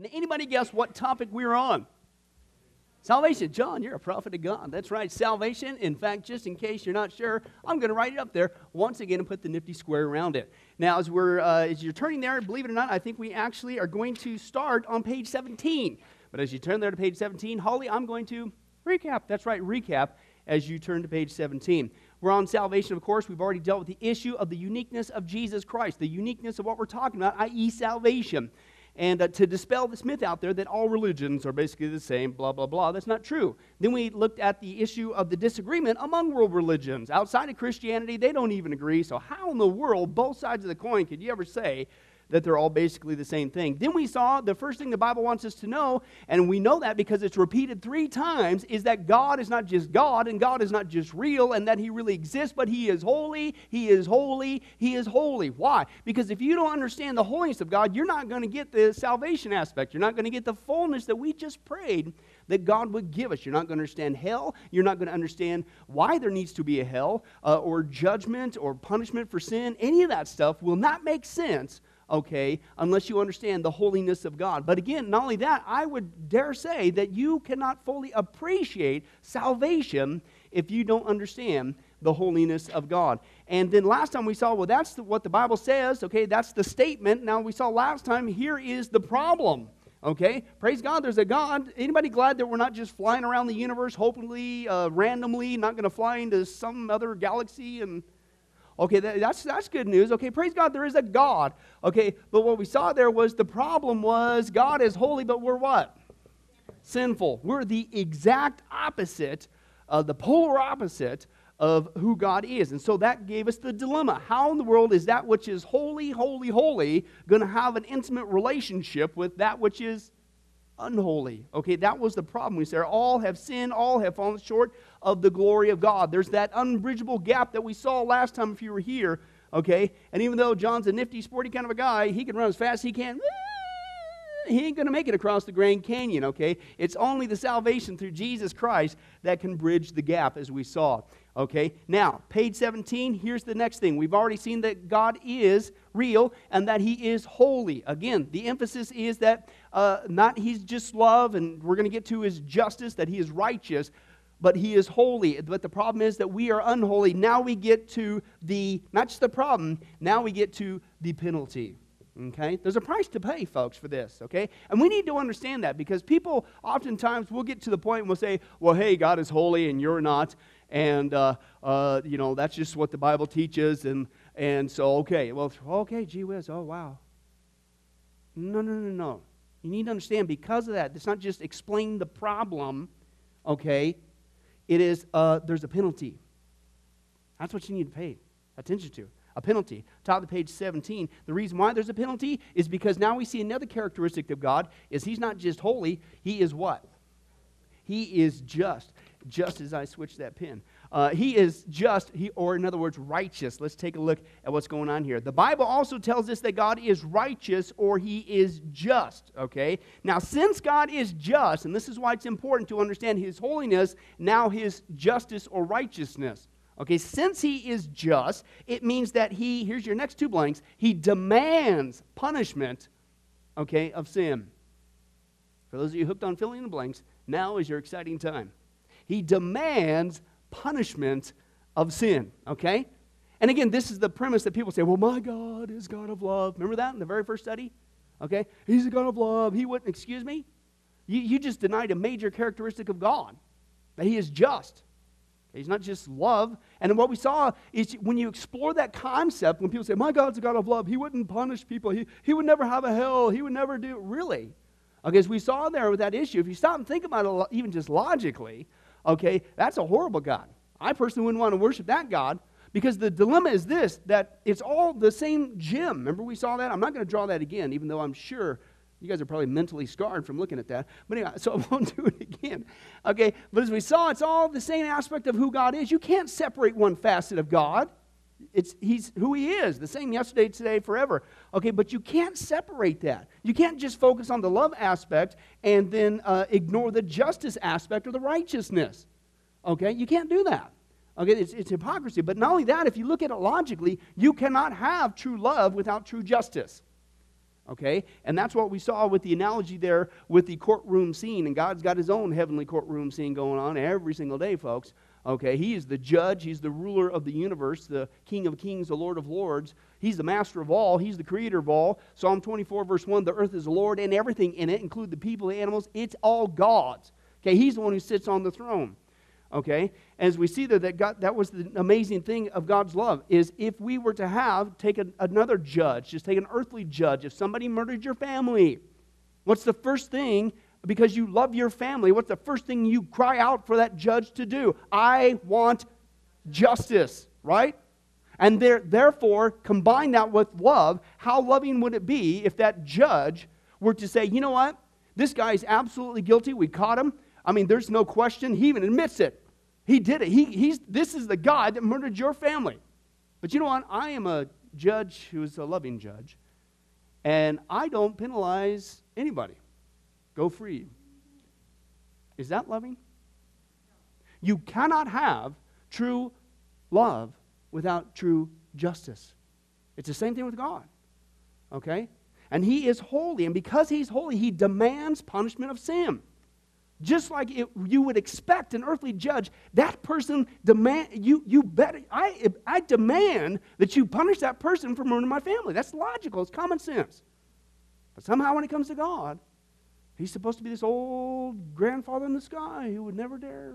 Can anybody guess what topic we're on? Salvation. John, you're a prophet of God. That's right, salvation. In fact, just in case you're not sure, I'm going to write it up there once again and put the nifty square around it. Now, as you're turning there, believe it or not, I think we actually are going to start on page 17. But as you turn there to page 17, Holly, I'm going to recap. That's right, recap as you turn to page 17. We're on salvation, of course. We've already dealt with the issue of the uniqueness of Jesus Christ, the uniqueness of what we're talking about, i.e. salvation. And to dispel this myth out there that all religions are basically the same, blah, blah, blah, that's not true. Then we looked at the issue of the disagreement among world religions. Outside of Christianity, they don't even agree. So how in the world, both sides of the coin, could you ever say that they're all basically the same thing? Then we saw the first thing the Bible wants us to know, and we know that because it's repeated 3 times, is that God is not just God, and God is not just real, and that He really exists, but He is holy, He is holy, He is holy. Why? Because if you don't understand the holiness of God, you're not going to get the salvation aspect. You're not going to get the fullness that we just prayed that God would give us. You're not going to understand hell. You're not going to understand why there needs to be a hell, or judgment, or punishment for sin. Any of that stuff will not make sense, okay, unless you understand the holiness of God. But again, not only that, I would dare say that you cannot fully appreciate salvation if you don't understand the holiness of God. And then last time we saw, well, that's what the Bible says, okay, that's the statement. Now, we saw last time, here is the problem. Okay, praise God, there's a God. Anybody glad that we're not just flying around the universe, hopefully, randomly, not going to fly into some other galaxy and... Okay, that's good news. Okay, praise God, there is a God. Okay, but what we saw there was the problem was God is holy, but we're what? Sinful. We're the exact opposite, the polar opposite of who God is. And so that gave us the dilemma. How in the world is that which is holy, holy, holy going to have an intimate relationship with that which is unholy? Okay, that was the problem. We said all have sinned, all have fallen short of the glory of God. There's that unbridgeable gap that we saw last time if you were here, okay? And even though John's a nifty, sporty kind of a guy, he can run as fast as he can. He ain't going to make it across the Grand Canyon, okay? It's only the salvation through Jesus Christ that can bridge the gap, as we saw, okay? Now, page 17, here's the next thing. We've already seen that God is real and that He is holy. Again, the emphasis is that not He's just love, and we're going to get to His justice, that He is righteous, but He is holy. But the problem is that we are unholy. Now we get to the, not just the problem, now we get to the penalty. Okay? There's a price to pay, folks, for this. Okay? And we need to understand that because people oftentimes will get to the point and will say, well, hey, God is holy and you're not. And, you know, that's just what the Bible teaches. And so, okay. Well, okay, gee whiz. Oh, wow. No, no, no, no. You need to understand because of that, it's not just explain the problem. Okay? It is, there's a penalty. That's what you need to pay attention to, a penalty. Top of page 17, the reason why there's a penalty is because now we see another characteristic of God is He's not just holy, He is what? He is just. Just as I switched that pen. He is just, or in other words, righteous. Let's take a look at what's going on here. The Bible also tells us that God is righteous or He is just, okay? Now, since God is just, and this is why it's important to understand His holiness, now His justice or righteousness, okay? Since He is just, it means that He, here's your next 2 blanks, He demands punishment, okay, of sin. For those of you hooked on filling in the blanks, now is your exciting time. He demands punishment of sin, okay? And again, this is the premise that people say, well, my God is God of love. Remember that in the very first study? Okay? He's a God of love. He wouldn't, excuse me? You just denied a major characteristic of God, that He is just. He's not just love. And what we saw is when you explore that concept, when people say, my God's a God of love, He wouldn't punish people. He would never have a hell. He would never do, really? Okay, as we saw there with that issue, if you stop and think about it even just logically, okay, that's a horrible God. I personally wouldn't want to worship that God because the dilemma is this, that it's all the same gym. Remember we saw that? I'm not going to draw that again, even though I'm sure you guys are probably mentally scarred from looking at that. But anyway, so I won't do it again. Okay, but as we saw, it's all the same aspect of who God is. You can't separate one facet of God. He's who He is, the same yesterday, today, forever. Okay, but you can't separate that. You can't just focus on the love aspect and then ignore the justice aspect or the righteousness. Okay, you can't do that. Okay, it's hypocrisy. But not only that, if you look at it logically, you cannot have true love without true justice. Okay? And that's what we saw with the analogy there with the courtroom scene. And God's got his own heavenly courtroom scene going on every single day, folks. Okay? He is the judge. He's the ruler of the universe, the King of kings, the Lord of lords. He's the master of all. He's the creator of all. Psalm 24, verse 1, the earth is the Lord and everything in it, include the people, the animals. It's all God's. Okay? He's the one who sits on the throne. Okay? As we see there, that was the amazing thing of God's love, is if we were to take another judge, just take an earthly judge. If somebody murdered your family, what's the first thing, because you love your family, what's the first thing you cry out for that judge to do? I want justice, right? And therefore, combine that with love. How loving would it be if that judge were to say, you know what? This guy's absolutely guilty. We caught him. I mean, there's no question. He even admits it. He did it. This is the guy that murdered your family. But you know what? I am a judge who is a loving judge, and I don't penalize anybody. Go free. Is that loving? You cannot have true love without true justice. It's the same thing with God. Okay? And He is holy, and because He's holy, He demands punishment of sin. Just like you would expect an earthly judge, that person demand you better. I demand that you punish that person for murdering my family. That's logical. It's common sense. But somehow, when it comes to God, He's supposed to be this old grandfather in the sky who would never dare.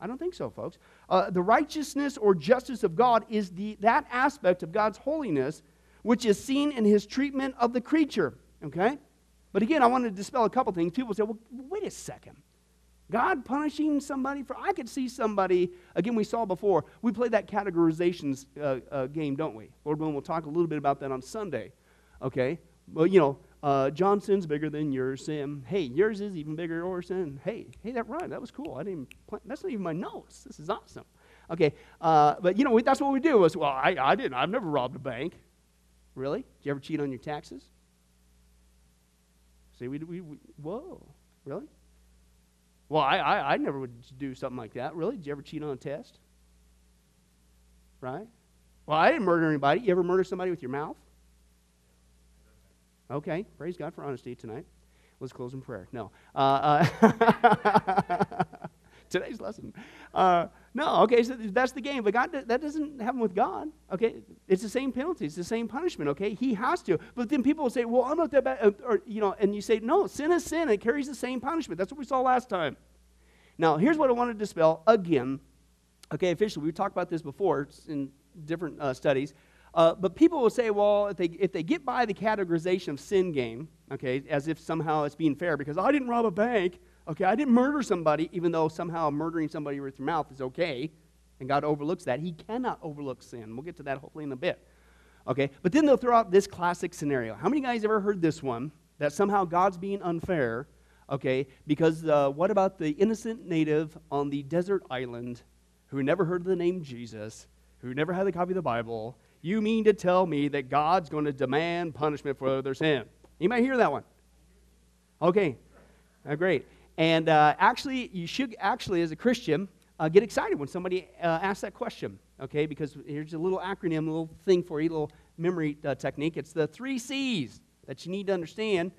I don't think so, folks. The righteousness or justice of God is that aspect of God's holiness which is seen in His treatment of the creature. Okay. But again, I want to dispel a couple things. People say, well, wait a second. God punishing somebody for... I could see somebody... Again, we saw before. We play that categorizations game, don't we? Lord willing, we'll talk a little bit about that on Sunday. Okay? Well, you know, John's sin's bigger than your sin. Hey, yours is even bigger than your sin. Hey, that rhymed. That was cool. I didn't... That's not even my notes. This is awesome. Okay. But, you know, that's what we do. Is, well, I didn't. I've never robbed a bank. Really? Did you ever cheat on your taxes? See, we whoa, really? Well, I never would do something like that. Really? Did you ever cheat on a test? Right? Well, I didn't murder anybody. You ever murder somebody with your mouth? Okay. Praise God for honesty tonight. Let's close in prayer. No. Today's lesson. No, okay, so that's the game. But God, that doesn't happen with God, okay? It's the same penalty. It's the same punishment, okay? He has to. But then people will say, well, I'm not that bad, or, you know, and you say, no, sin is sin, and it carries the same punishment. That's what we saw last time. Now, here's what I want to dispel again. Okay, officially, we talked about this before in different studies. But people will say, well, if they get by the categorization of sin game, okay, as if somehow it's being fair, because I didn't rob a bank, okay, I didn't murder somebody, even though somehow murdering somebody with your mouth is okay, and God overlooks that. He cannot overlook sin. We'll get to that hopefully in a bit. Okay, but then they'll throw out this classic scenario. How many guys ever heard this one, that somehow God's being unfair, okay, because what about the innocent native on the desert island who never heard the name Jesus, who never had a copy of the Bible? You mean to tell me that God's going to demand punishment for their sin? You might hear that one. Okay, great. And actually, you should actually, as a Christian, get excited when somebody asks that question, okay? Because here's a little acronym, a little thing for you, a little memory technique. It's the 3 C's that you need to understand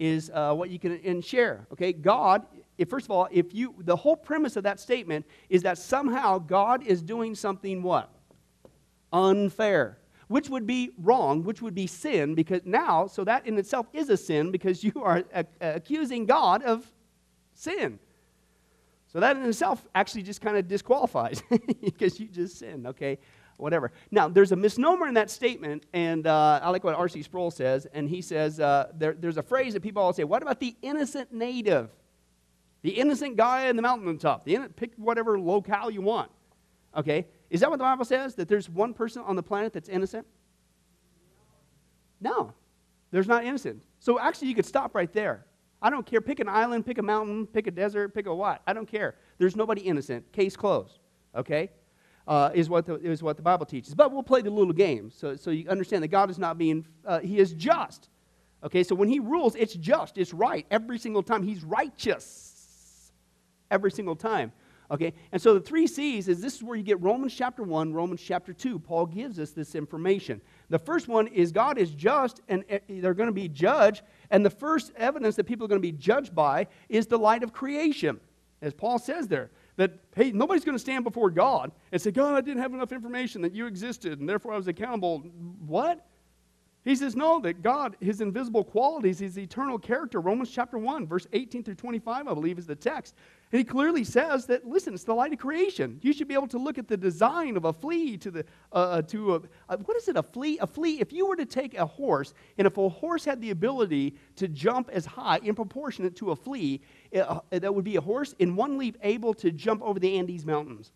is what you can and share, okay? God, first of all, the whole premise of that statement is that somehow God is doing something what? Unfair, which would be wrong, which would be sin, because now, so that in itself is a sin because you are accusing God of sin. So that in itself actually just kind of disqualifies because you just sinned, okay? Whatever. Now, there's a misnomer in that statement, and I like what R.C. Sproul says, and he says there's a phrase that people always say, what about the innocent native? The innocent guy in the mountaintop. Pick whatever locale you want, okay? Is that what the Bible says, that there's one person on the planet that's innocent? No. There's not innocent. So actually, you could stop right there. I don't care. Pick an island, pick a mountain, pick a desert, pick a what. I don't care. There's nobody innocent. Case closed, okay, is what the Bible teaches. But we'll play the little game so you understand that God is not being, He is just. Okay, so when He rules, it's just. It's right every single time. He's righteous every single time. Okay, and so the three C's is this is where you get Romans chapter 1, Romans chapter 2. Paul gives us this information. The first one is God is just, and they're going to be judged, and the first evidence that people are going to be judged by is the light of creation, as Paul says there. That, hey, nobody's going to stand before God and say, God, I didn't have enough information that you existed, and therefore I was accountable. What? He says, no, that God, his invisible qualities, his eternal character, Romans chapter 1, verse 18 through 25, I believe, is the text. And he clearly says that, listen, it's the light of creation. You should be able to look at the design of a flea to the, what is it, a flea? A flea, if you were to take a horse, and if a horse had the ability to jump as high in proportionate to a flea, that would be a horse in one leap able to jump over the Andes Mountains.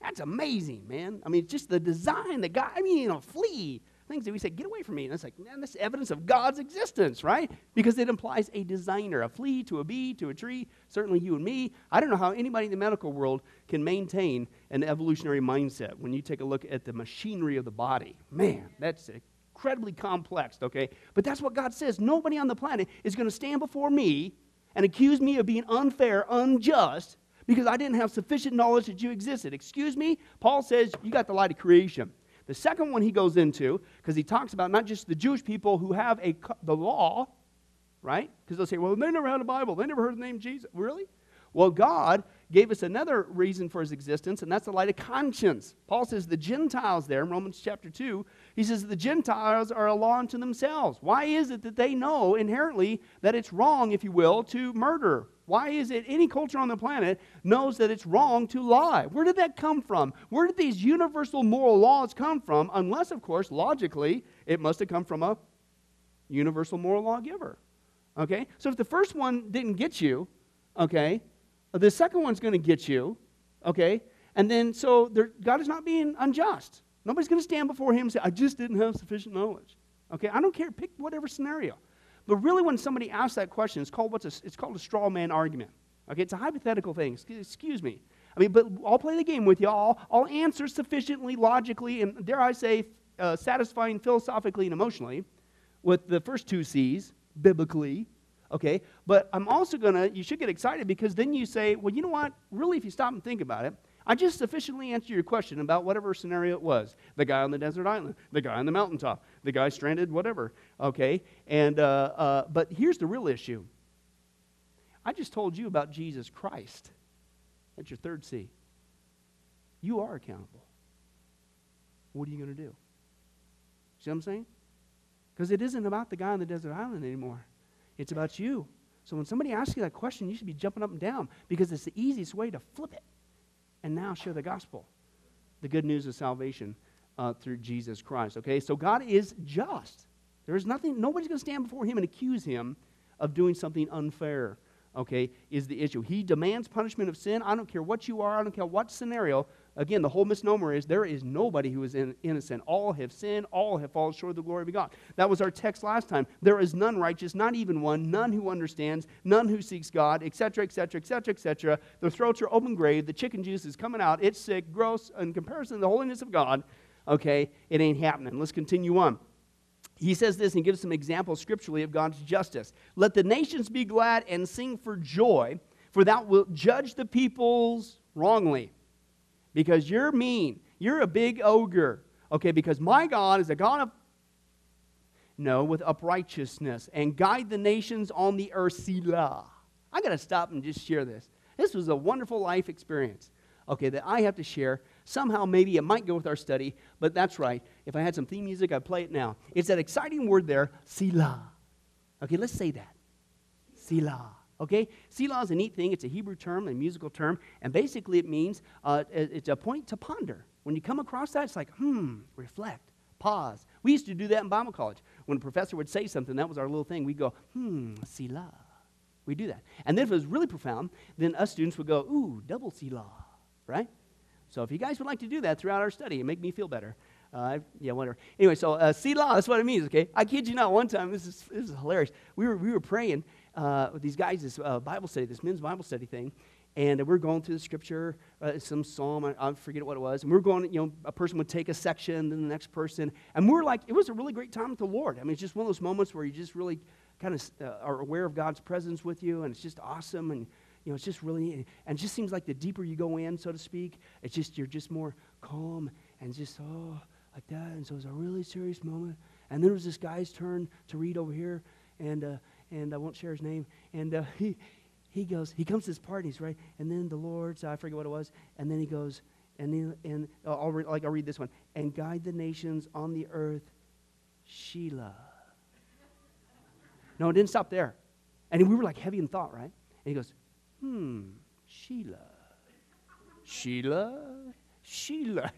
That's amazing, man. I mean, just the design, the guy, I mean, you know, a flea. Things that we say, get away from me. And it's like, man, that's evidence of God's existence, right? Because it implies a designer, a flea to a bee to a tree, certainly you and me. I don't know how anybody in the medical world can maintain an evolutionary mindset when you take a look at the machinery of the body. Man, that's incredibly complex, okay? But that's what God says. Nobody on the planet is going to stand before me and accuse me of being unfair, unjust, because I didn't have sufficient knowledge that you existed. Excuse me? Paul says, you got the light of creation. The second one he goes into, because he talks about not just the Jewish people who have the law, right? Because they'll say, well, they never had a Bible. They never heard the name Jesus. Really? Well, God gave us another reason for his existence, and that's the light of conscience. Paul says the Gentiles there, in Romans chapter 2, he says the Gentiles are a law unto themselves. Why is it that they know inherently that it's wrong, if you will, to murder? Why is it any culture on the planet knows that it's wrong to lie? Where did that come from? Where did these universal moral laws come from? Unless, of course, logically, it must have come from a universal moral lawgiver. Okay? So if the first one didn't get you, okay, the second one's going to get you, okay? And then, so God is not being unjust. Nobody's going to stand before him and say, I just didn't have sufficient knowledge. Okay? I don't care. Pick whatever scenario. But really, when somebody asks that question, it's called a straw man argument. Okay, it's a hypothetical thing. Excuse me. I mean, but I'll play the game with you. I'll answer sufficiently, logically, and dare I say, satisfying philosophically and emotionally with the first two C's, biblically. Okay, but I'm also you should get excited because then you say, well, you know what? Really, if you stop and think about it, I just sufficiently answered your question about whatever scenario it was. The guy on the desert island, the guy on the mountaintop, the guy stranded, whatever. Okay, and but here's the real issue. I just told you about Jesus Christ. That's your third C. You are accountable. What are you going to do? See what I'm saying? Because it isn't about the guy on the desert island anymore. It's about you. So when somebody asks you that question, you should be jumping up and down because it's the easiest way to flip it. And now share the gospel, the good news of salvation through Jesus Christ. Okay, so God is just. There is nothing, nobody's going to stand before him and accuse him of doing something unfair, okay, is the issue. He demands punishment of sin. I don't care what you are. I don't care what scenario. Again, the whole misnomer is there is nobody who is innocent. All have sinned. All have fallen short of the glory of God. That was our text last time. There is none righteous, not even one, none who understands, none who seeks God, etc., etc., etc., etc. Their throats are open grave. The chicken juice is coming out. It's sick, gross, in comparison to the holiness of God. Okay, it ain't happening. Let's continue on. He says this and gives some examples scripturally of God's justice. Let the nations be glad and sing for joy, for thou wilt judge the peoples wrongly. Because you're mean. You're a big ogre. Okay, because my God is a God of, no, with uprightness, and guide the nations on the earth. Selah. I got to stop and just share this. This was a wonderful life experience, okay, that I have to share. Somehow, maybe it might go with our study, but that's right. If I had some theme music, I'd play it now. It's that exciting word there, Selah. Okay, let's say that. Selah. Okay, Selah is a neat thing. It's a Hebrew term, a musical term, and basically it means it's a point to ponder. When you come across that, it's like, reflect, pause. We used to do that in Bible college. When a professor would say something, that was our little thing. We'd go, Selah. We do that. And then if it was really profound, then us students would go, ooh, double Selah, right? So if you guys would like to do that throughout our study, it'd make me feel better. Yeah, whatever. Anyway, so Selah, that's what it means, okay? I kid you not, one time, this is hilarious. We were praying, with these guys, this Bible study, this men's Bible study thing, and we're going through the scripture, some psalm, I forget what it was, and we're going, you know, a person would take a section, then the next person, and we're like, it was a really great time with the Lord. I mean, it's just one of those moments where you just really kind of are aware of God's presence with you, and it's just awesome, and You know, it's just really, and it just seems like the deeper you go in, so to speak, it's just, you're just more calm and just, oh, like that. And so it was a really serious moment. And then it was this guy's turn to read over here, and I won't share his name. And he goes, he comes to this part, and he's right. And then the Lord, so I forget what it was. And then he goes, I'll read this one. And guide the nations on the earth, Sheila. No, it didn't stop there. And we were like heavy in thought, right? And he goes, Sheila. Sheila? Sheila.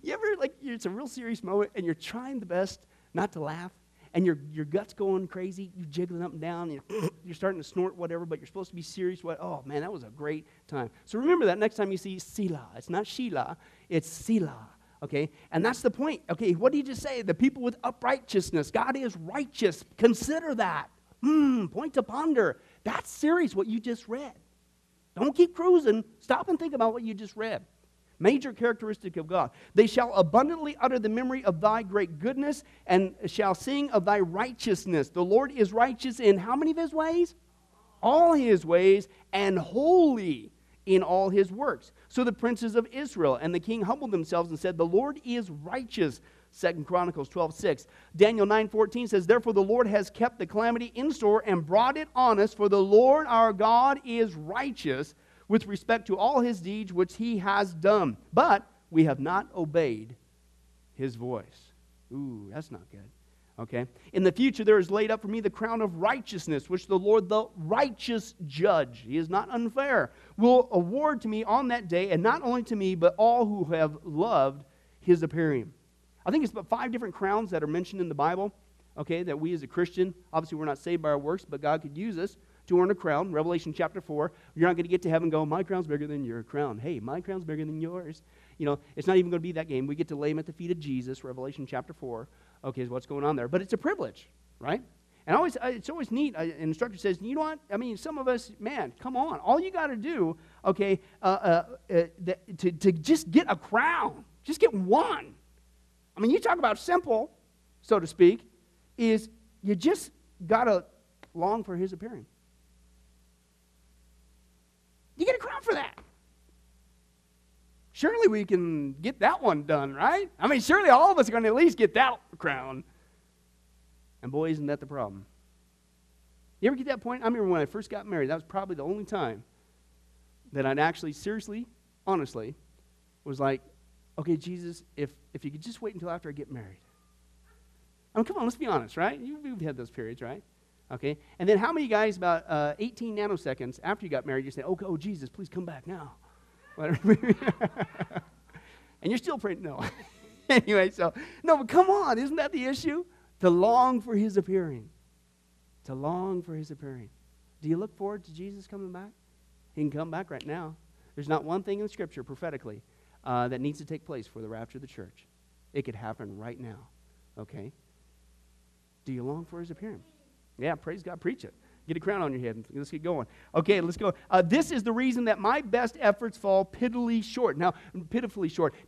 You ever, like, it's a real serious moment, and you're trying the best not to laugh, and your gut's going crazy, you're jiggling up and down, and you're starting to snort whatever, but you're supposed to be serious. Oh, man, that was a great time. So remember that next time you see Sheila. It's not Sheila, it's Sheila. Okay, and that's the point. Okay, what did he just say? The people with uprightness, God is righteous. Consider that. Point to ponder. That's serious, what you just read. Don't keep cruising. Stop and think about what you just read. Major characteristic of God. They shall abundantly utter the memory of thy great goodness and shall sing of thy righteousness. The Lord is righteous in how many of his ways? All his ways, and holy in all his works. So the princes of Israel and the king humbled themselves and said, the Lord is righteous. 2 Chronicles 12:6. Daniel 9:14 says, therefore the Lord has kept the calamity in store and brought it on us, for the Lord our God is righteous with respect to all his deeds which he has done. But we have not obeyed his voice. Ooh, that's not good. Okay. In the future there is laid up for me the crown of righteousness, which the Lord, the righteous judge, he is not unfair, will award to me on that day, and not only to me, but all who have loved his appearing. I think it's about 5 different crowns that are mentioned in the Bible, okay, that we as a Christian, obviously we're not saved by our works, but God could use us to earn a crown. Revelation chapter 4, you're not going to get to heaven and go, my crown's bigger than your crown. Hey, my crown's bigger than yours. You know, it's not even going to be that game. We get to lay him at the feet of Jesus, Revelation chapter 4. Okay, is what's going on there. But it's a privilege, right? And always, it's always neat. An instructor says, you know what? I mean, some of us, man, come on. All you got to do, okay, to just get a crown. Just get one. I mean, you talk about simple, so to speak, is you just got to long for his appearing. You get a crown for that. Surely we can get that one done, right? I mean, surely all of us are going to at least get that crown. And boy, isn't that the problem. You ever get that point? I remember when I first got married, that was probably the only time that I'd actually, seriously, honestly, was like, okay, Jesus, if you could just wait until after I get married. I mean, come on, let's be honest, right? You've had those periods, right? Okay, and then how many guys about 18 nanoseconds after you got married, you say, okay, oh, Jesus, please come back now. And you're still praying, no. Anyway, so, no, but come on, isn't that the issue? To long for his appearing. To long for his appearing. Do you look forward to Jesus coming back? He can come back right now. There's not one thing in Scripture, prophetically, that needs to take place for the rapture of the church. It could happen right now, okay? Do you long for his appearing? Yeah, praise God, preach it. Get a crown on your head. Let's get going. Okay, let's go. This is the reason that my best efforts fall pitifully short. Now,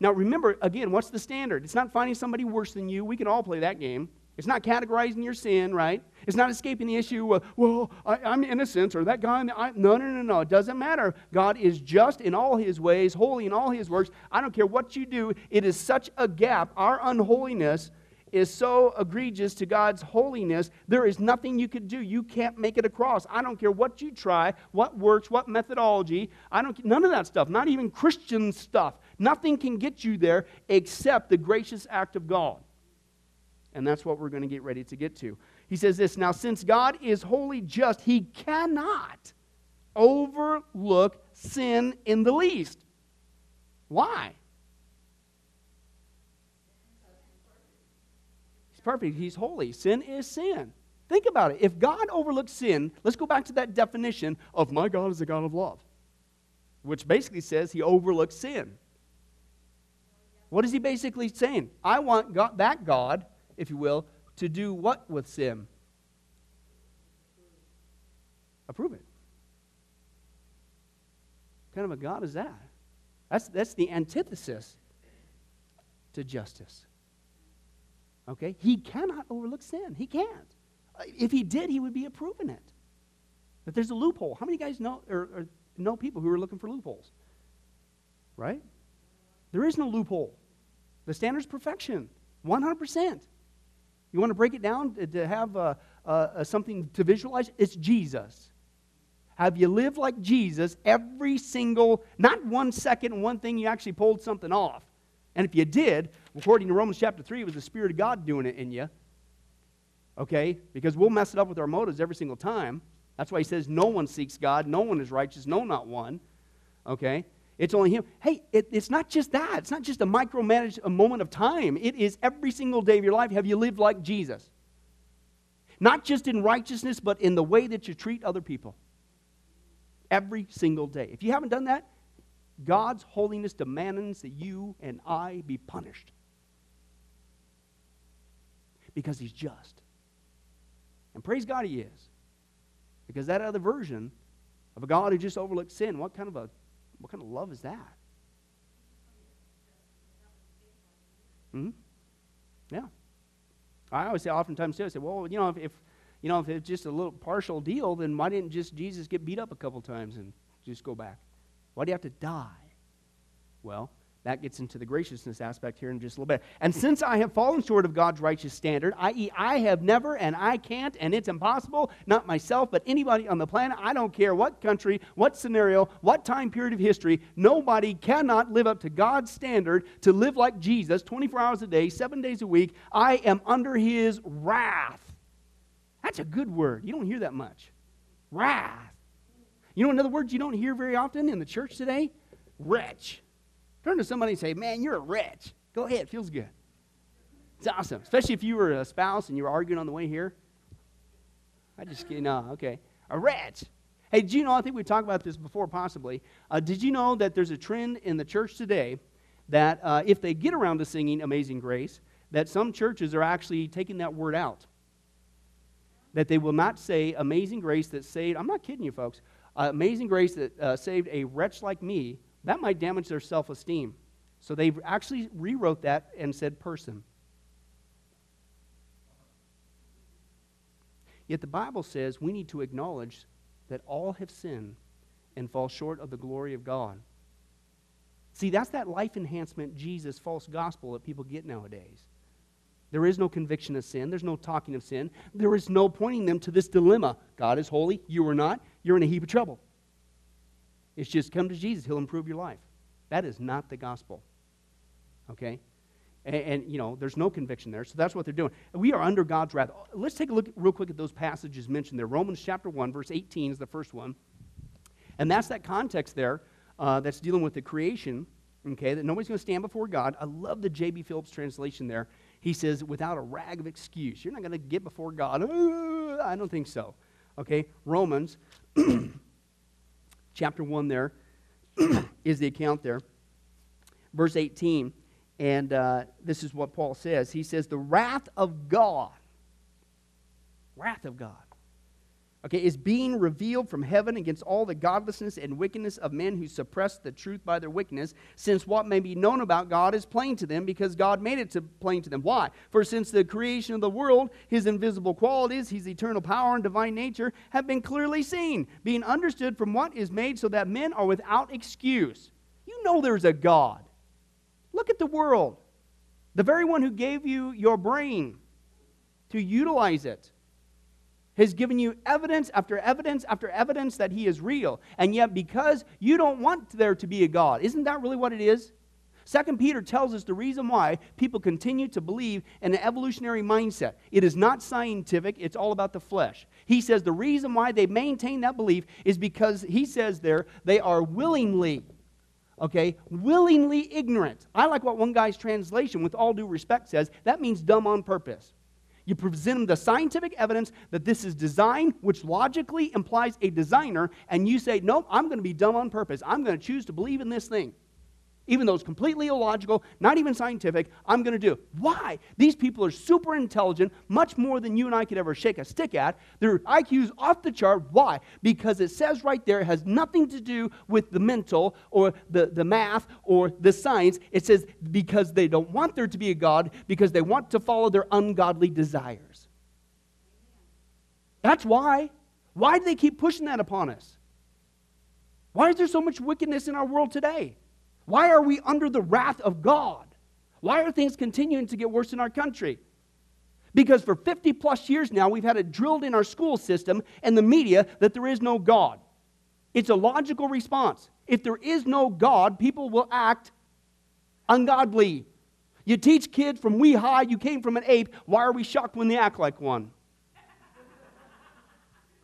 remember, again, what's the standard? It's not finding somebody worse than you. We can all play that game. It's not categorizing your sin, right? It's not escaping the issue of, well, I'm innocent, or that guy. No. It doesn't matter. God is just in all his ways, holy in all his works. I don't care what you do. It is such a gap. Our unholiness is so egregious to God's holiness, there is nothing you could do. You can't make it across. I don't care what you try, what works, what methodology. None of that stuff, not even Christian stuff. Nothing can get you there except the gracious act of God. And that's what we're going to get ready to get to. He says this, now since God is wholly just, he cannot overlook sin in the least. Why? Perfect. He's holy. Sin is sin. Think about it. If God overlooks sin, let's go back to that definition of my God is a God of love, which basically says he overlooks sin. What is he basically saying? I want God, that God, if you will, to do what with sin? Approve it. What kind of a God is that? That's the antithesis to justice. Okay, he cannot overlook sin. He can't. If he did, he would be approving it. that there's a loophole. How many guys know or know people who are looking for loopholes? Right? There is no loophole. The standard's perfection, 100%. You want to break it down to have something to visualize? It's Jesus. Have you lived like Jesus every single, not 1 second, one thing you actually pulled something off? And if you did, according to Romans chapter 3, it was the Spirit of God doing it in you. Okay? Because we'll mess it up with our motives every single time. That's why he says no one seeks God, no one is righteous, no, not one. Okay? It's only him. Hey, it's not just that. It's not just a micromanage a moment of time. It is every single day of your life. Have you lived like Jesus? Not just in righteousness, but in the way that you treat other people. Every single day. If you haven't done that, God's holiness demands that you and I be punished. Because he's just. And praise God he is. Because that other version of a God who just overlooks sin, what kind of love is that? Mm-hmm. Yeah. I always say, oftentimes too, I say, well, if it's just a little partial deal, then why didn't just Jesus get beat up a couple times and just go back? Why do you have to die? Well, that gets into the graciousness aspect here in just a little bit. And since I have fallen short of God's righteous standard, i.e., I have never and I can't and it's impossible, not myself, but anybody on the planet, I don't care what country, what scenario, what time period of history, nobody cannot live up to God's standard to live like Jesus 24 hours a day, 7 days a week. I am under his wrath. That's a good word. You don't hear that much. Wrath. You know another word you don't hear very often in the church today? Wretch. Turn to somebody and say, man, you're a wretch. Go ahead. It feels good. It's awesome. Especially if you were a spouse and you were arguing on the way here. I just kidding. No, okay. A wretch. Hey, do you know, I think we've talked about this before possibly. Did you know that there's a trend in the church today that if they get around to singing Amazing Grace, that some churches are actually taking that word out? That they will not say Amazing Grace that saved, I'm not kidding you folks, Amazing Grace that saved a wretch like me. That might damage their self-esteem. So they actually rewrote that and said person. Yet the Bible says we need to acknowledge that all have sinned and fall short of the glory of God. See, that's that life enhancement Jesus false gospel that people get nowadays. There is no conviction of sin. There's no talking of sin. There is no pointing them to this dilemma. God is holy. You are not. You're in a heap of trouble. It's just come to Jesus. He'll improve your life. That is not the gospel. Okay? And you know, there's no conviction there. So that's what they're doing. We are under God's wrath. Let's take a look real quick at those passages mentioned there. Romans chapter 1, verse 18 is the first one. And that's that context there that's dealing with the creation, okay, that nobody's going to stand before God. I love the J.B. Phillips translation there. He says, without a rag of excuse. You're not going to get before God. I don't think so. Okay? Romans Chapter 1 there is the account there. Verse 18, and this is what Paul says. He says, the wrath of God, okay, is being revealed from heaven against all the godlessness and wickedness of men who suppress the truth by their wickedness, since what may be known about God is plain to them, because God made it plain to them. Why? For since the creation of the world, his invisible qualities, his eternal power and divine nature, have been clearly seen, being understood from what is made, so that men are without excuse. You know there's a God. Look at the world. The very one who gave you your brain to utilize it has given you evidence after evidence after evidence that he is real. And yet because you don't want there to be a God, isn't that really what it is? 2 Peter tells us the reason why people continue to believe in an evolutionary mindset. It is not scientific, it's all about the flesh. He says the reason why they maintain that belief is because, he says there, they are willingly, okay, willingly ignorant. I like what one guy's translation, with all due respect, says. That means dumb on purpose. You present them the scientific evidence that this is design, which logically implies a designer, and you say, nope, I'm going to be dumb on purpose. I'm going to choose to believe in this thing. Even though it's completely illogical, not even scientific, I'm going to do it. Why? These people are super intelligent, much more than you and I could ever shake a stick at. Their IQ's off the chart. Why? Because it says right there it has nothing to do with the mental or the math or the science. It says because they don't want there to be a God, because they want to follow their ungodly desires. That's why. Why do they keep pushing that upon us? Why is there so much wickedness in our world today? Why are we under the wrath of God? Why are things continuing to get worse in our country? Because for 50 plus years now, we've had it drilled in our school system and the media that there is no God. It's a logical response. If there is no God, people will act ungodly. You teach kids from wee high, you came from an ape, why are we shocked when they act like one?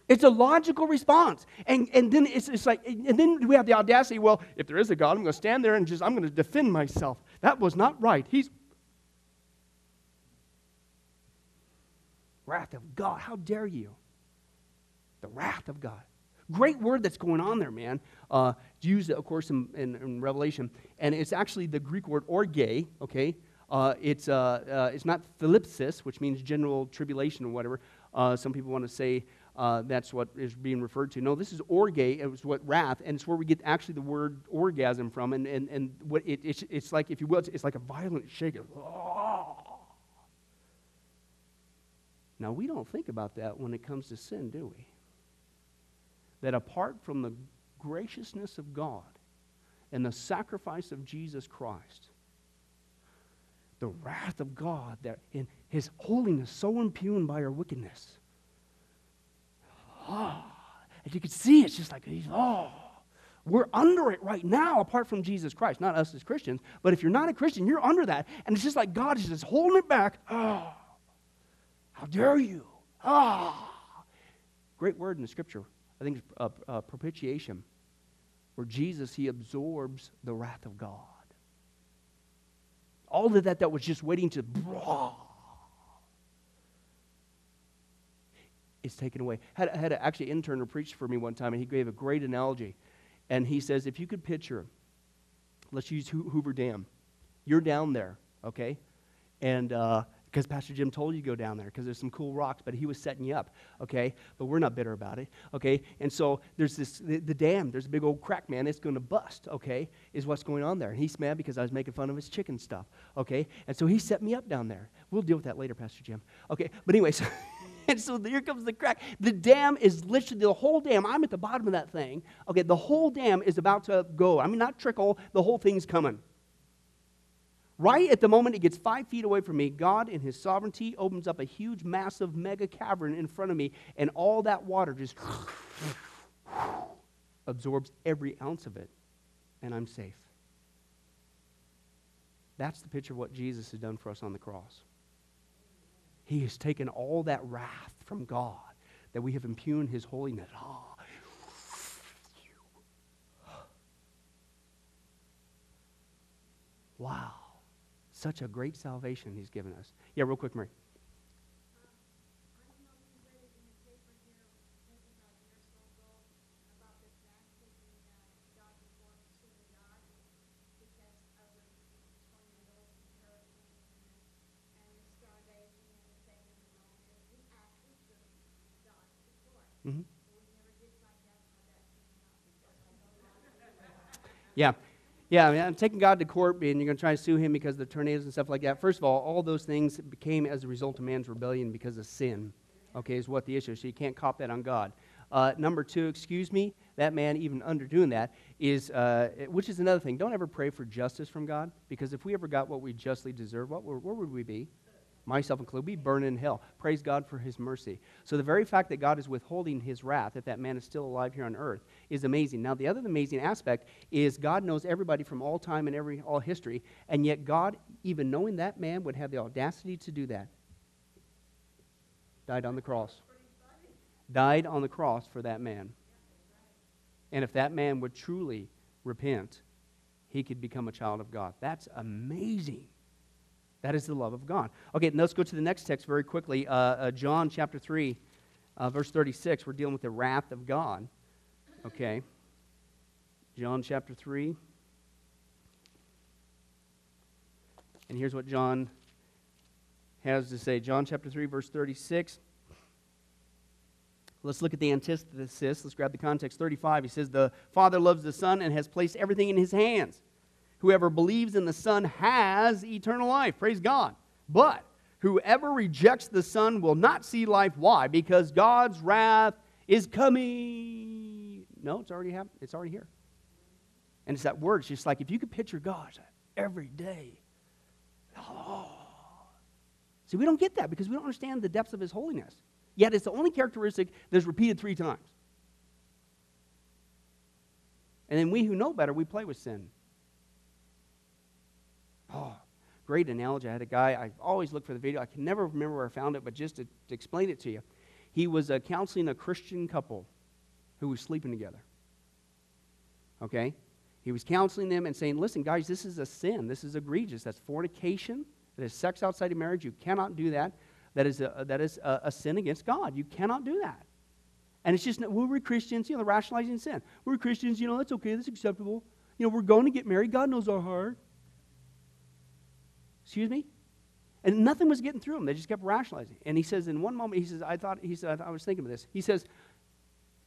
It's a logical response. And then it's like, and then we have the audacity, well, if there is a God, I'm going to stand there and I'm going to defend myself. That was not right. He's wrath of God. How dare you? The wrath of God. Great word that's going on there, man. It's used, of course, in Revelation. And it's actually the Greek word orge, okay? It's not thlipsis, which means general tribulation or whatever. Some people want to say that's what is being referred to. No, this is orge. It was what wrath, and it's where we get actually the word orgasm from. And what it's like, if you will, it's like a violent shake. Oh. Now, we don't think about that when it comes to sin, do we? That apart from the graciousness of God and the sacrifice of Jesus Christ, the wrath of God, that in His holiness so impugned by our wickedness. Oh, as you can see, it's just like, oh, we're under it right now apart from Jesus Christ. Not us as Christians, but if you're not a Christian, you're under that. And it's just like God is just holding it back. Oh, how dare you? Ah, oh. Great word in the Scripture. I think it's propitiation, where Jesus, He absorbs the wrath of God. All of that was just waiting to, it's taken away. I had actually an intern who preached for me one time, and he gave a great analogy. And he says, if you could picture, let's use Hoover Dam. You're down there, okay? And, because Pastor Jim told you to go down there because there's some cool rocks, but he was setting you up, okay? But we're not bitter about it, okay? And so there's the dam, there's a big old crack, man. It's going to bust, okay, is what's going on there. And he's mad because I was making fun of his chicken stuff, okay? And so he set me up down there. We'll deal with that later, Pastor Jim. Okay, but anyway, so, and so here comes the crack. The dam is literally, the whole dam, I'm at the bottom of that thing, okay? The whole dam is about to go. I mean, not trickle, the whole thing's coming. Right at the moment it gets 5 feet away from me, God in His sovereignty opens up a huge, massive, mega cavern in front of me, and all that water just absorbs every ounce of it, and I'm safe. That's the picture of what Jesus has done for us on the cross. He has taken all that wrath from God that we have impugned His holiness. Oh. Wow. Such a great salvation He's given us. Yeah, real quick, Mary. Mm-hmm. Yeah. Yeah, I mean, I'm taking God to court, and you're going to try to sue Him because of the tornadoes and stuff like that. First of all those things became as a result of man's rebellion because of sin, okay, is what the issue is. So you can't cop that on God. Number two, excuse me, that man even underdoing that is, which is another thing. Don't ever pray for justice from God, because if we ever got what we justly deserve, where would we be? Myself included, we burn in hell. Praise God for His mercy. So the very fact that God is withholding His wrath, if that man is still alive here on earth, is amazing. Now, the other amazing aspect is God knows everybody from all time and all history, and yet God, even knowing that man, would have the audacity to do that. Died on the cross. Died on the cross for that man. And if that man would truly repent, he could become a child of God. That's amazing. That is the love of God. Okay, and let's go to the next text very quickly. John chapter 3, verse 36. We're dealing with the wrath of God. Okay. John chapter 3. And here's what John has to say. John chapter 3, verse 36. Let's look at the antithesis. Let's grab the context. 35, he says, the Father loves the Son and has placed everything in His hands. Whoever believes in the Son has eternal life. Praise God. But whoever rejects the Son will not see life. Why? Because God's wrath is coming. No, it's already happened. It's already here. And it's that word. It's just like if you could picture God every day. Oh. See, we don't get that because we don't understand the depths of his holiness. Yet it's the only characteristic that's repeated 3 times. And then we who know better, we play with sin. Oh, great analogy. I had a guy, I always look for the video. I can never remember where I found it, but just to explain it to you. He was counseling a Christian couple who was sleeping together. Okay? He was counseling them and saying, listen, guys, this is a sin. This is egregious. That's fornication. That is sex outside of marriage. You cannot do that. That is a sin against God. You cannot do that. And it's just, we were Christians, you know, rationalizing sin. We're Christians, you know, that's okay, that's acceptable. You know, we're going to get married. God knows our heart. Excuse me? And nothing was getting through them. They just kept rationalizing. And he says, in one moment, I was thinking of this. He says,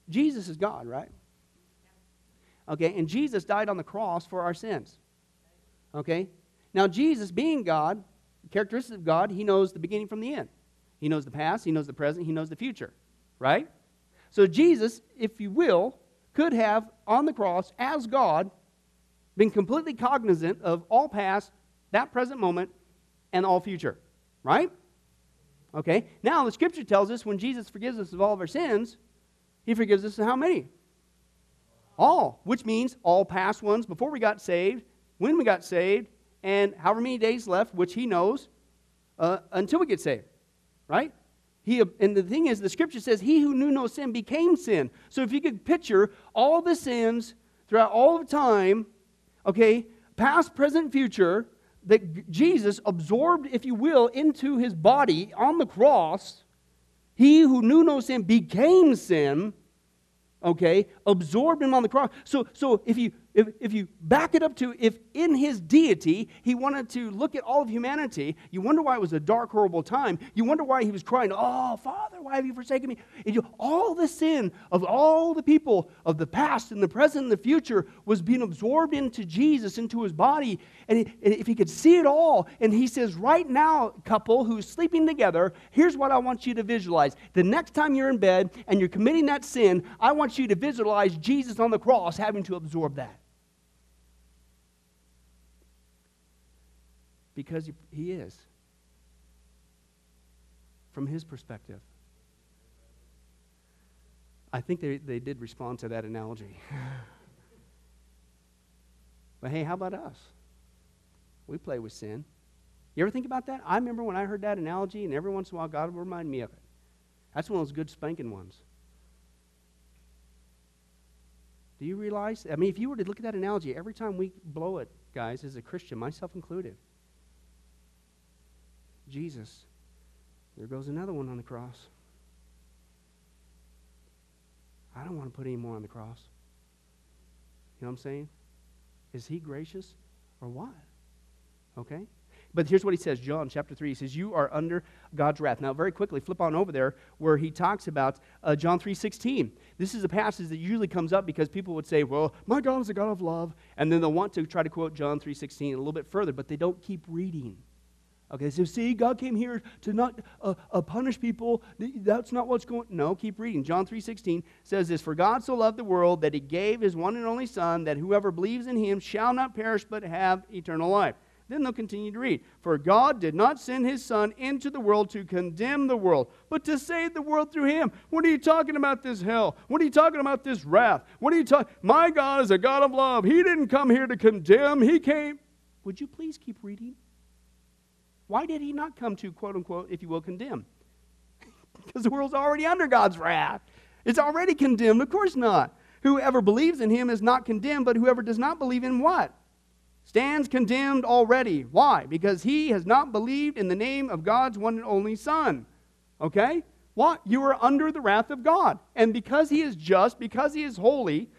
Jesus is God, right? Okay, and Jesus died on the cross for our sins. Okay? Now, Jesus being God, the characteristic of God, he knows the beginning from the end. He knows the past, he knows the present, he knows the future, right? So Jesus, if you will, could have, on the cross, as God, been completely cognizant of all past, that present moment, and all future, right? Okay, now the scripture tells us when Jesus forgives us of all of our sins, he forgives us of how many? All, which means all past ones before we got saved, when we got saved, and however many days left, which he knows, until we get saved, right? And the thing is, the scripture says, he who knew no sin became sin. So if you could picture all the sins throughout all of time, okay, past, present, future, that Jesus absorbed, if you will, into his body on the cross, he who knew no sin became sin, okay, absorbed him on the cross. So if you back it up to if in his deity he wanted to look at all of humanity, you wonder why it was a dark, horrible time. You wonder why he was crying, oh, Father, why have you forsaken me? And all the sin of all the people of the past and the present and the future was being absorbed into Jesus, into his body. And if he could see it all, and he says, right now, couple who's sleeping together, here's what I want you to visualize. The next time you're in bed and you're committing that sin, I want you to visualize Jesus on the cross having to absorb that. Because he is, from his perspective. I think they did respond to that analogy. But hey, how about us? We play with sin. You ever think about that? I remember when I heard that analogy, and every once in a while God would remind me of it. That's one of those good spanking ones. Do you realize? I mean, if you were to look at that analogy, every time we blow it, guys, as a Christian, myself included, Jesus, there goes another one on the cross. I don't want to put any more on the cross. You know what I'm saying? Is he gracious or what? Okay? But here's what he says, John chapter 3. He says, you are under God's wrath. Now, very quickly, flip on over there where he talks about John 3:16. This is a passage that usually comes up because people would say, well, my God is a God of love. And then they'll want to try to quote John 3:16 a little bit further, but they don't keep reading. Okay, so see, God came here to not punish people. That's not what's going on. No, keep reading. John 3:16 says this, for God so loved the world that he gave his one and only Son, that whoever believes in him shall not perish but have eternal life. Then they'll continue to read. For God did not send his Son into the world to condemn the world, but to save the world through him. What are you talking about this hell? What are you talking about this wrath? What are you talking? My God is a God of love. He didn't come here to condemn. He came. Would you please keep reading? Why did he not come to, quote unquote, if you will, condemn? Because the world's already under God's wrath. It's already condemned. Of course not. Whoever believes in him is not condemned, but whoever does not believe in what? Stands condemned already. Why? Because he has not believed in the name of God's one and only Son. Okay? What? You are under the wrath of God. And because he is just, because he is holy,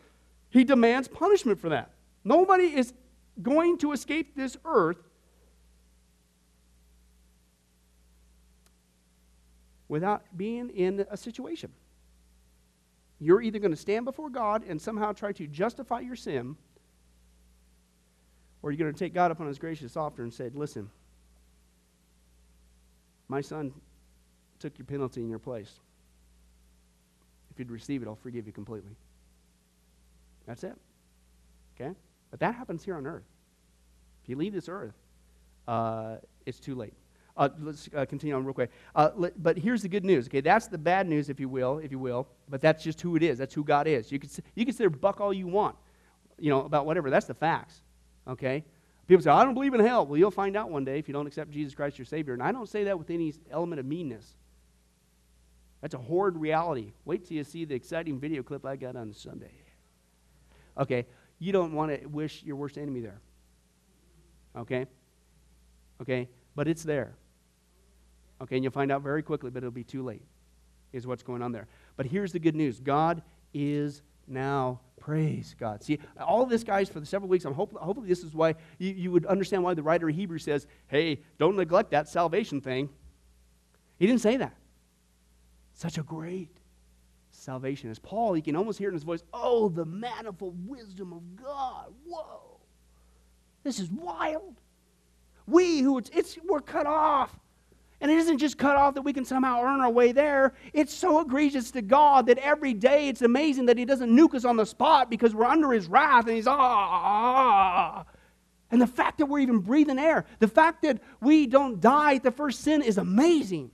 he demands punishment for that. Nobody is going to escape this earth without being in a situation. You're either going to stand before God and somehow try to justify your sin, or you're going to take God up on his gracious offer and say, listen, my Son took your penalty in your place. If you'd receive it, I'll forgive you completely. That's it. Okay? But that happens here on earth. If you leave this earth, it's too late. Let's continue on real quick. But here's the good news. Okay, that's the bad news, if you will. But that's just who it is. That's who God is. You can sit there buck all you want, about whatever. That's the facts. Okay? People say, I don't believe in hell. Well, you'll find out one day if you don't accept Jesus Christ your Savior. And I don't say that with any element of meanness. That's a horrid reality. Wait till you see the exciting video clip I got on Sunday. Okay, you don't want to wish your worst enemy there. Okay, but it's there. Okay, and you'll find out very quickly, but it'll be too late, is what's going on there. But here's the good news. God is now. Praise God. See, all of this, guys, for the several weeks, hopefully this is why you would understand why the writer of Hebrews says, hey, don't neglect that salvation thing. He didn't say that. Such a great salvation. As Paul, you can almost hear it in his voice, oh, the manifold wisdom of God. Whoa. This is wild. We're cut off. And it isn't just cut off that we can somehow earn our way there. It's so egregious to God that every day it's amazing that he doesn't nuke us on the spot because we're under his wrath and he's ah. And the fact that we're even breathing air, the fact that we don't die at the first sin is amazing.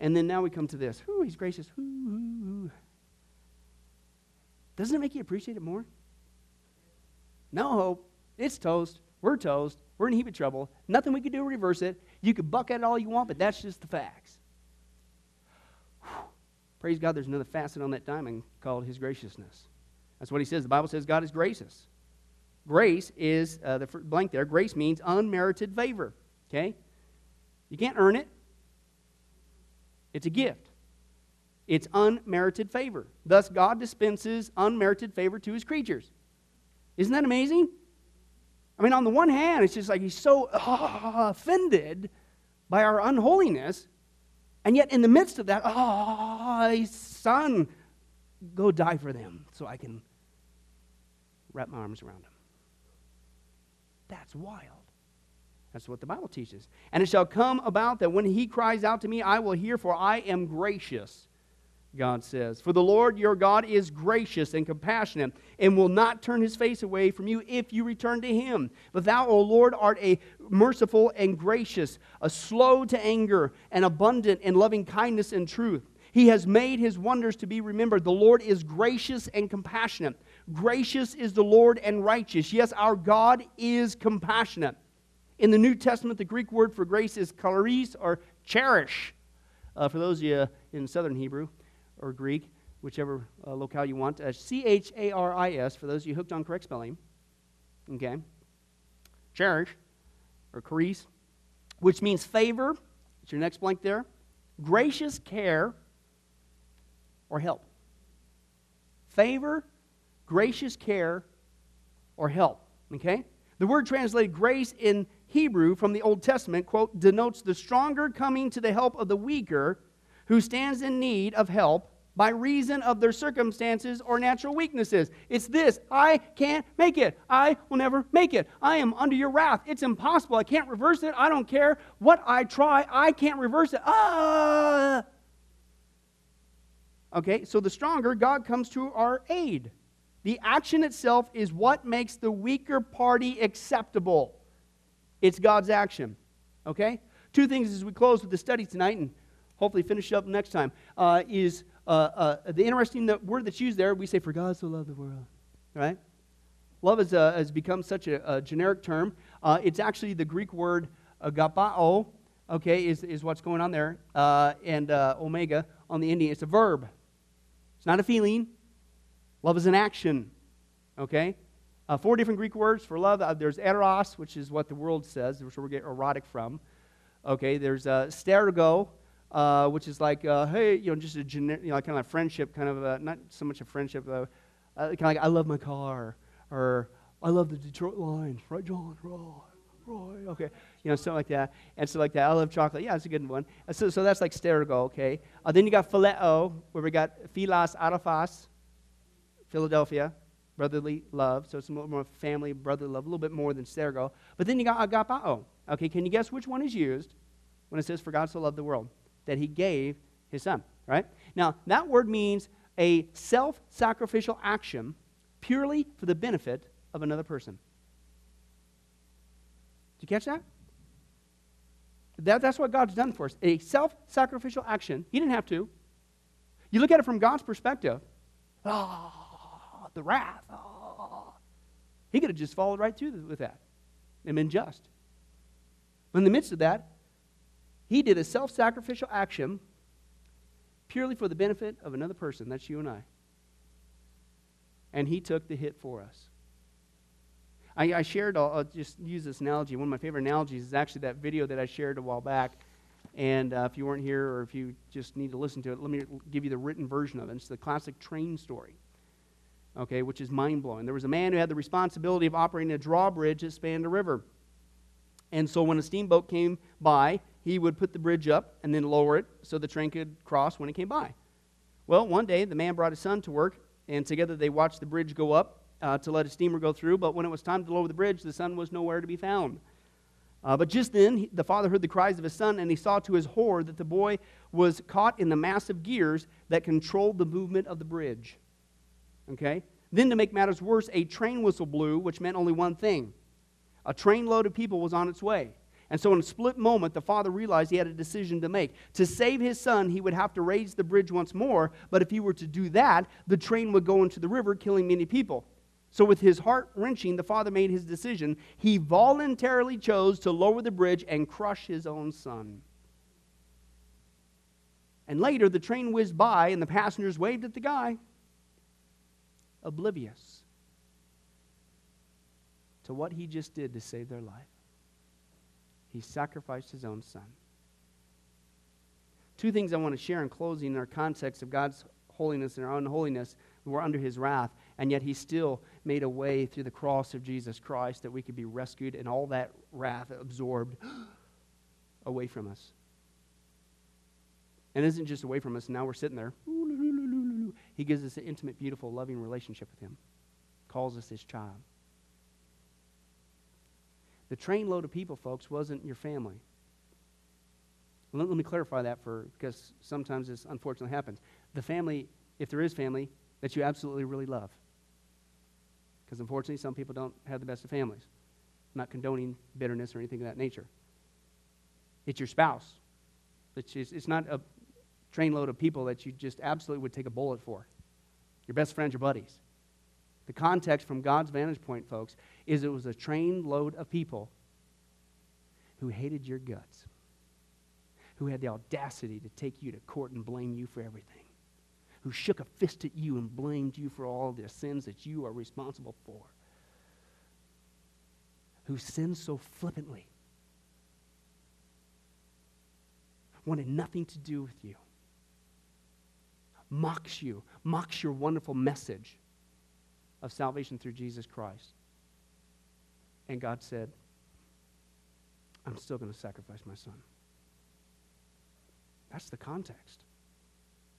And then now we come to this. Ooh, he's gracious. Ooh. Doesn't it make you appreciate it more? No hope. It's toast. We're toast. We're in heap of trouble. Nothing we can do to reverse it. You can buck at it all you want, but that's just the facts. Whew. Praise God, there's another facet on that diamond called his graciousness. That's what he says. The Bible says God is gracious. Grace is, the blank there, grace means unmerited favor. Okay? You can't earn it. It's a gift. It's unmerited favor. Thus, God dispenses unmerited favor to his creatures. Isn't that amazing? I mean, on the one hand, it's just like he's so offended by our unholiness, and yet in the midst of that, his son, go die for them so I can wrap my arms around him. That's wild. That's what the Bible teaches. And it shall come about that when he cries out to me, I will hear, for I am gracious, God says. For the Lord your God is gracious and compassionate, and will not turn his face away from you if you return to him. But thou, O Lord, art a merciful and gracious, a slow to anger, and abundant in loving kindness and truth. He has made his wonders to be remembered. The Lord is gracious and compassionate. Gracious is the Lord and righteous. Yes, our God is compassionate. In the New Testament, the Greek word for grace is charis, or cherish, for those of you in Southern Hebrew or Greek, whichever locale you want. C-H-A-R-I-S, for those of you hooked on correct spelling. Okay? Cherish, or charis, which means favor. It's your next blank there. Gracious care, or help. Favor, gracious care, or help. Okay? The word translated grace in Hebrew from the Old Testament, quote, denotes the stronger coming to the help of the weaker who stands in need of help by reason of their circumstances or natural weaknesses. It's this, I can't make it. I will never make it. I am under your wrath. It's impossible. I can't reverse it. I don't care what I try. I can't reverse it. Ah! Okay, so the stronger, God comes to our aid. The action itself is what makes the weaker party acceptable. It's God's action. Okay? Two things as we close with the study tonight and hopefully finish up next time the interesting word that's used there. We say, for God so loved the world. Right? Love has become such a generic term. It's actually the Greek word agapao, okay, is what's going on there, and omega on the ending. It's a verb. It's not a feeling. Love is an action, okay? Four different Greek words for love. There's eros, which is what the world says, which we get erotic from. Okay, there's stergo, which is like, hey, just a generic, kind of like friendship, kind of, not so much a friendship, kind of like, I love my car, or I love the Detroit Lions, right, John? Right, okay, something like that. And so like that, I love chocolate. Yeah, that's a good one. So that's like stergo, okay? Then you got phileo, where we got philos, adophos, Philadelphia, brotherly love. So it's a little more family, brotherly love, a little bit more than stergo. But then you got agapao. Okay, can you guess which one is used when it says, for God so loved the world, that he gave his son? right? Now, that word means a self-sacrificial action purely for the benefit of another person. Did you catch that? That's what God's done for us, a self-sacrificial action. He didn't have to. You look at it from God's perspective, the wrath. He could have just followed right through with that and been just. But in the midst of that, he did a self-sacrificial action purely for the benefit of another person. That's you and I. And he took the hit for us. I shared, I'll just use this analogy. One of my favorite analogies is actually that video that I shared a while back. And if you weren't here or if you just need to listen to it, let me give you the written version of it. It's the classic train story, okay, which is mind-blowing. There was a man who had the responsibility of operating a drawbridge that spanned a river. And so when a steamboat came by, he would put the bridge up and then lower it so the train could cross when it came by. Well, one day, the man brought his son to work, and together they watched the bridge go up to let a steamer go through. But when it was time to lower the bridge, the son was nowhere to be found. But just then, the father heard the cries of his son, and he saw to his horror that the boy was caught in the massive gears that controlled the movement of the bridge. Okay? Then, to make matters worse, a train whistle blew, which meant only one thing. A trainload of people was on its way. And so in a split moment, the father realized he had a decision to make. To save his son, he would have to raise the bridge once more, but if he were to do that, the train would go into the river, killing many people. So with his heart wrenching, the father made his decision. He voluntarily chose to lower the bridge and crush his own son. And later, the train whizzed by, and the passengers waved at the guy, oblivious to what he just did to save their life. He sacrificed his own son. Two things I want to share in closing in our context of God's holiness and our unholiness. We're under his wrath, and yet he still made a way through the cross of Jesus Christ that we could be rescued and all that wrath absorbed away from us. And it isn't just away from us. Now we're sitting there. He gives us an intimate, beautiful, loving relationship with him. Calls us his child. The trainload of people, folks, wasn't your family. Let me clarify that because sometimes this unfortunately happens. The family, if there is family, that you absolutely really love. Because unfortunately, some people don't have the best of families. I'm not condoning bitterness or anything of that nature. It's your spouse. It's not a trainload of people that you just absolutely would take a bullet for. Your best friends, your buddies. The context from God's vantage point, folks, is it was a train load of people who hated your guts, who had the audacity to take you to court and blame you for everything, who shook a fist at you and blamed you for all the sins that you are responsible for, who sinned so flippantly, wanted nothing to do with you, mocks your wonderful message of salvation through Jesus Christ. And God said, I'm still going to sacrifice my son. That's the context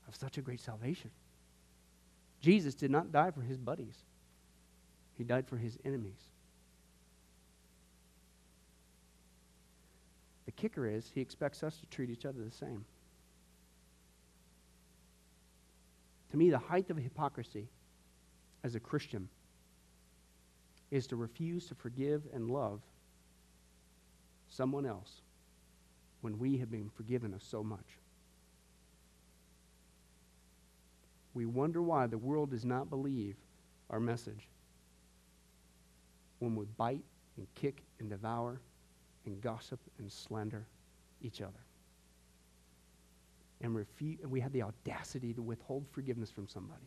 of such a great salvation. Jesus did not die for his buddies. He died for his enemies. The kicker is he expects us to treat each other the same. To me, the height of hypocrisy as a Christian is to refuse to forgive and love someone else when we have been forgiven of so much. We wonder why the world does not believe our message when we bite and kick and devour and gossip and slander each other. And we have the audacity to withhold forgiveness from somebody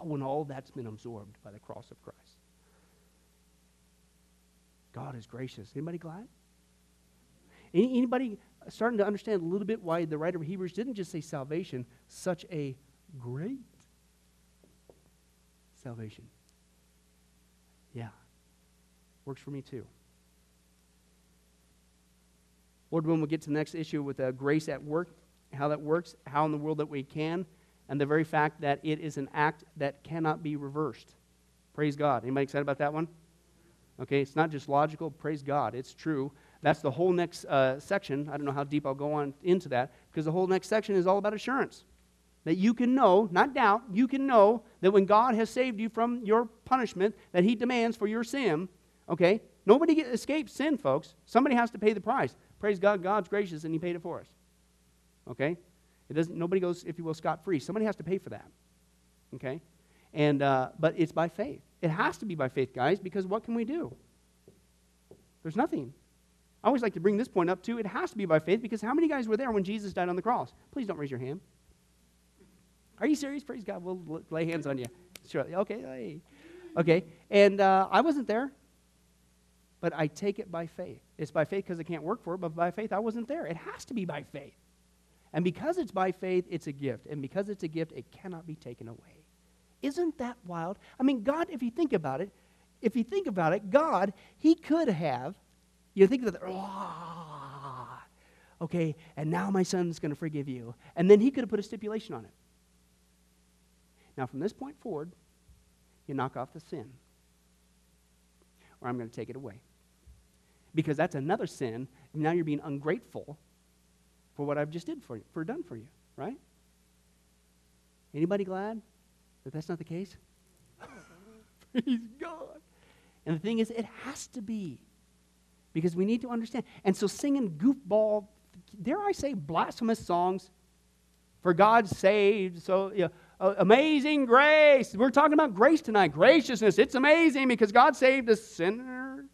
when all that's been absorbed by the cross of Christ. God is gracious. Anybody glad? Anybody starting to understand a little bit why the writer of Hebrews didn't just say salvation, such a great salvation? Yeah. Works for me too. Lord, when we get to the next issue with grace at work, how that works, how in the world that we can, and the very fact that it is an act that cannot be reversed. Praise God. Anybody excited about that one? Okay, it's not just logical. Praise God. It's true That's the whole next section. I don't know how deep I'll go on into that, because the whole next section is all about assurance. That you can know, not doubt, you can know that when God has saved you from your punishment that he demands for your sin, okay? Nobody escapes sin, folks. Somebody has to pay the price. Praise God, God's gracious, and he paid it for us, okay? It doesn't, nobody goes, if you will, scot-free. Somebody has to pay for that, okay? And but it's by faith. It has to be by faith, guys, because what can we do? There's nothing. I always like to bring this point up, too. It has to be by faith, because how many guys were there when Jesus died on the cross? Please don't raise your hand. Are you serious? Praise God. We'll lay hands on you. Sure. Okay. Okay. And I wasn't there, but I take it by faith. It's by faith because I can't work for it, but by faith I wasn't there. It has to be by faith. And because it's by faith, it's a gift. And because it's a gift, it cannot be taken away. Isn't that wild? I mean, God, if you think about it, God, he could have, you think that, okay, and now my son's going to forgive you. And then he could have put a stipulation on it. Now, from this point forward, you knock off the sin, or I'm going to take it away. Because that's another sin, and now you're being ungrateful for what I've just done for you, right? Anybody glad that that's not the case? Praise God. And the thing is, it has to be, because we need to understand. And so singing goofball, dare I say blasphemous songs, for God saved, so, you know, amazing grace. We're talking about grace tonight. Graciousness. It's amazing because God saved a sinner.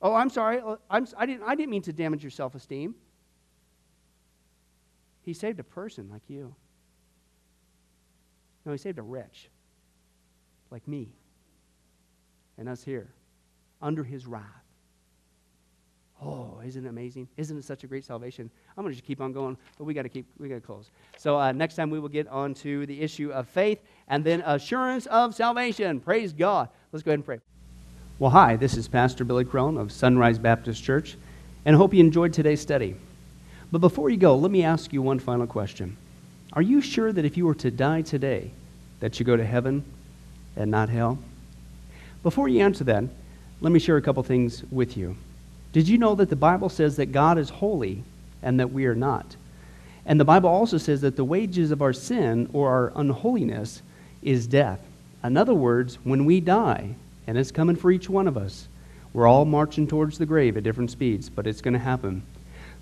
Oh, I'm sorry. I didn't mean to damage your self-esteem. He saved a person like you. No, he saved a wretch like me and us here under his wrath. Oh, isn't it amazing? Isn't it such a great salvation? I'm going to just keep on going, but we got to close. So next time we will get on to the issue of faith and then assurance of salvation. Praise God. Let's go ahead and pray. Well, hi, this is Pastor Billy Crone of Sunrise Baptist Church, and I hope you enjoyed today's study. But before you go, let me ask you one final question. Are you sure that if you were to die today, that you go to heaven and not hell? Before you answer that, let me share a couple things with you. Did you know that the Bible says that God is holy and that we are not? And the Bible also says that the wages of our sin or our unholiness is death. In other words, when we die, and it's coming for each one of us, we're all marching towards the grave at different speeds, but it's going to happen.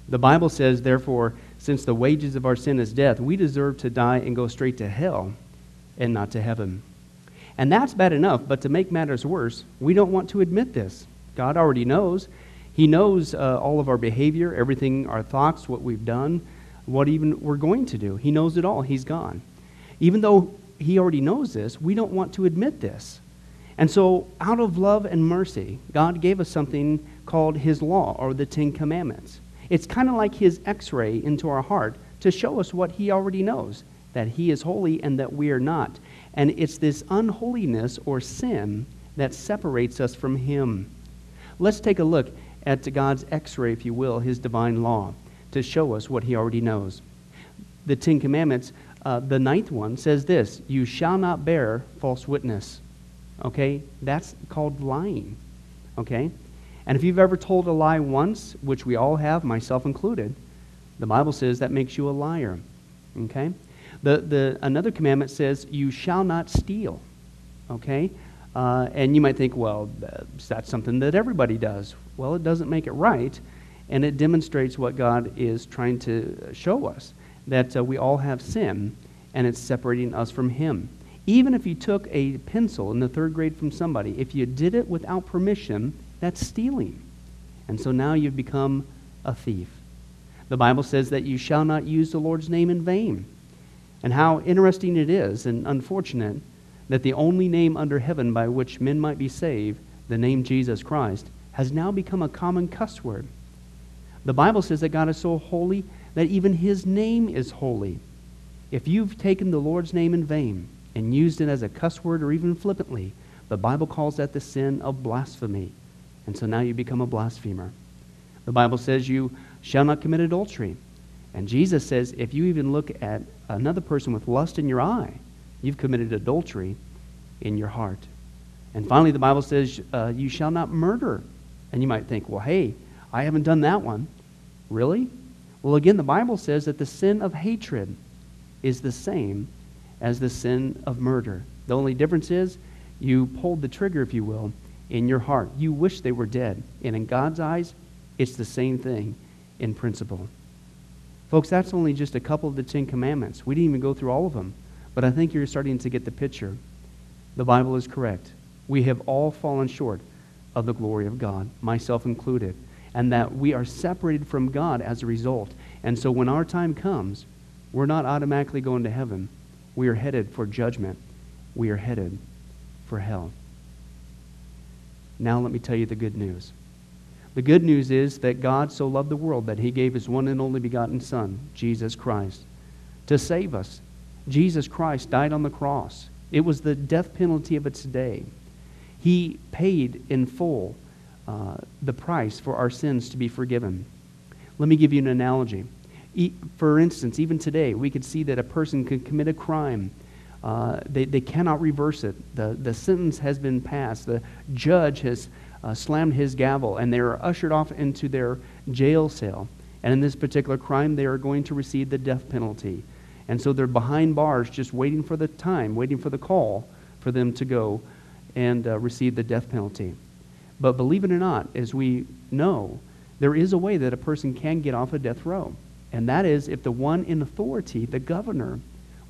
The Bible says, therefore, since the wages of our sin is death, we deserve to die and go straight to hell and not to heaven. And that's bad enough, but to make matters worse, we don't want to admit this. God already knows. He knows all of our behavior, everything, our thoughts, what we've done, what even we're going to do. He knows it all. He's gone. Even though he already knows this, we don't want to admit this. And so out of love and mercy, God gave us something called his law or the Ten Commandments. It's kind of like his x-ray into our heart to show us what he already knows, that he is holy and that we are not. And it's this unholiness or sin that separates us from him. Let's take a look at God's x-ray, if you will, his divine law, to show us what he already knows. The Ten Commandments, the ninth one, says this: you shall not bear false witness. Okay? That's called lying. Okay? And if you've ever told a lie once, which we all have, myself included, the Bible says that makes you a liar. Okay? Another commandment says, you shall not steal. Okay? And you might think, well, that's something that everybody does. Well, it doesn't make it right, and it demonstrates what God is trying to show us, that we all have sin, and it's separating us from him. Even if you took a pencil in the third grade from somebody, if you did it without permission, that's stealing. And so now you've become a thief. The Bible says that you shall not use the Lord's name in vain. And how interesting it is, and unfortunate, that the only name under heaven by which men might be saved, the name Jesus Christ, has now become a common cuss word. The Bible says that God is so holy that even his name is holy. If you've taken the Lord's name in vain and used it as a cuss word or even flippantly, the Bible calls that the sin of blasphemy. And so now you become a blasphemer. The Bible says you shall not commit adultery. And Jesus says if you even look at another person with lust in your eye, you've committed adultery in your heart. And finally, the Bible says you shall not murder. And you might think, well, hey, I haven't done that one. Really? Well, again, the Bible says that the sin of hatred is the same as the sin of murder. The only difference is you pulled the trigger, if you will, in your heart. You wish they were dead. And in God's eyes, it's the same thing in principle. Folks, that's only just a couple of the 10 Commandments. We didn't even go through all of them. But I think you're starting to get the picture. The Bible is correct. We have all fallen short of the glory of God, myself included, and that we are separated from God as a result. And so when our time comes, we're not automatically going to heaven. We are headed for judgment. We are headed for hell. Now let me tell you the good news. The good news is that God so loved the world that he gave his one and only begotten Son, Jesus Christ, to save us. Jesus Christ died on the cross. It was the death penalty of its day. He paid in full the price for our sins to be forgiven. Let me give you an analogy. For instance, even today, we could see that a person could commit a crime. They cannot reverse it. The sentence has been passed. The judge has slammed his gavel, and they are ushered off into their jail cell. And in this particular crime, they are going to receive the death penalty. And so they're behind bars just waiting for the time, waiting for the call for them to go and receive the death penalty. But believe it or not, as we know, there is a way that a person can get off a death row. And that is if the one in authority, the governor,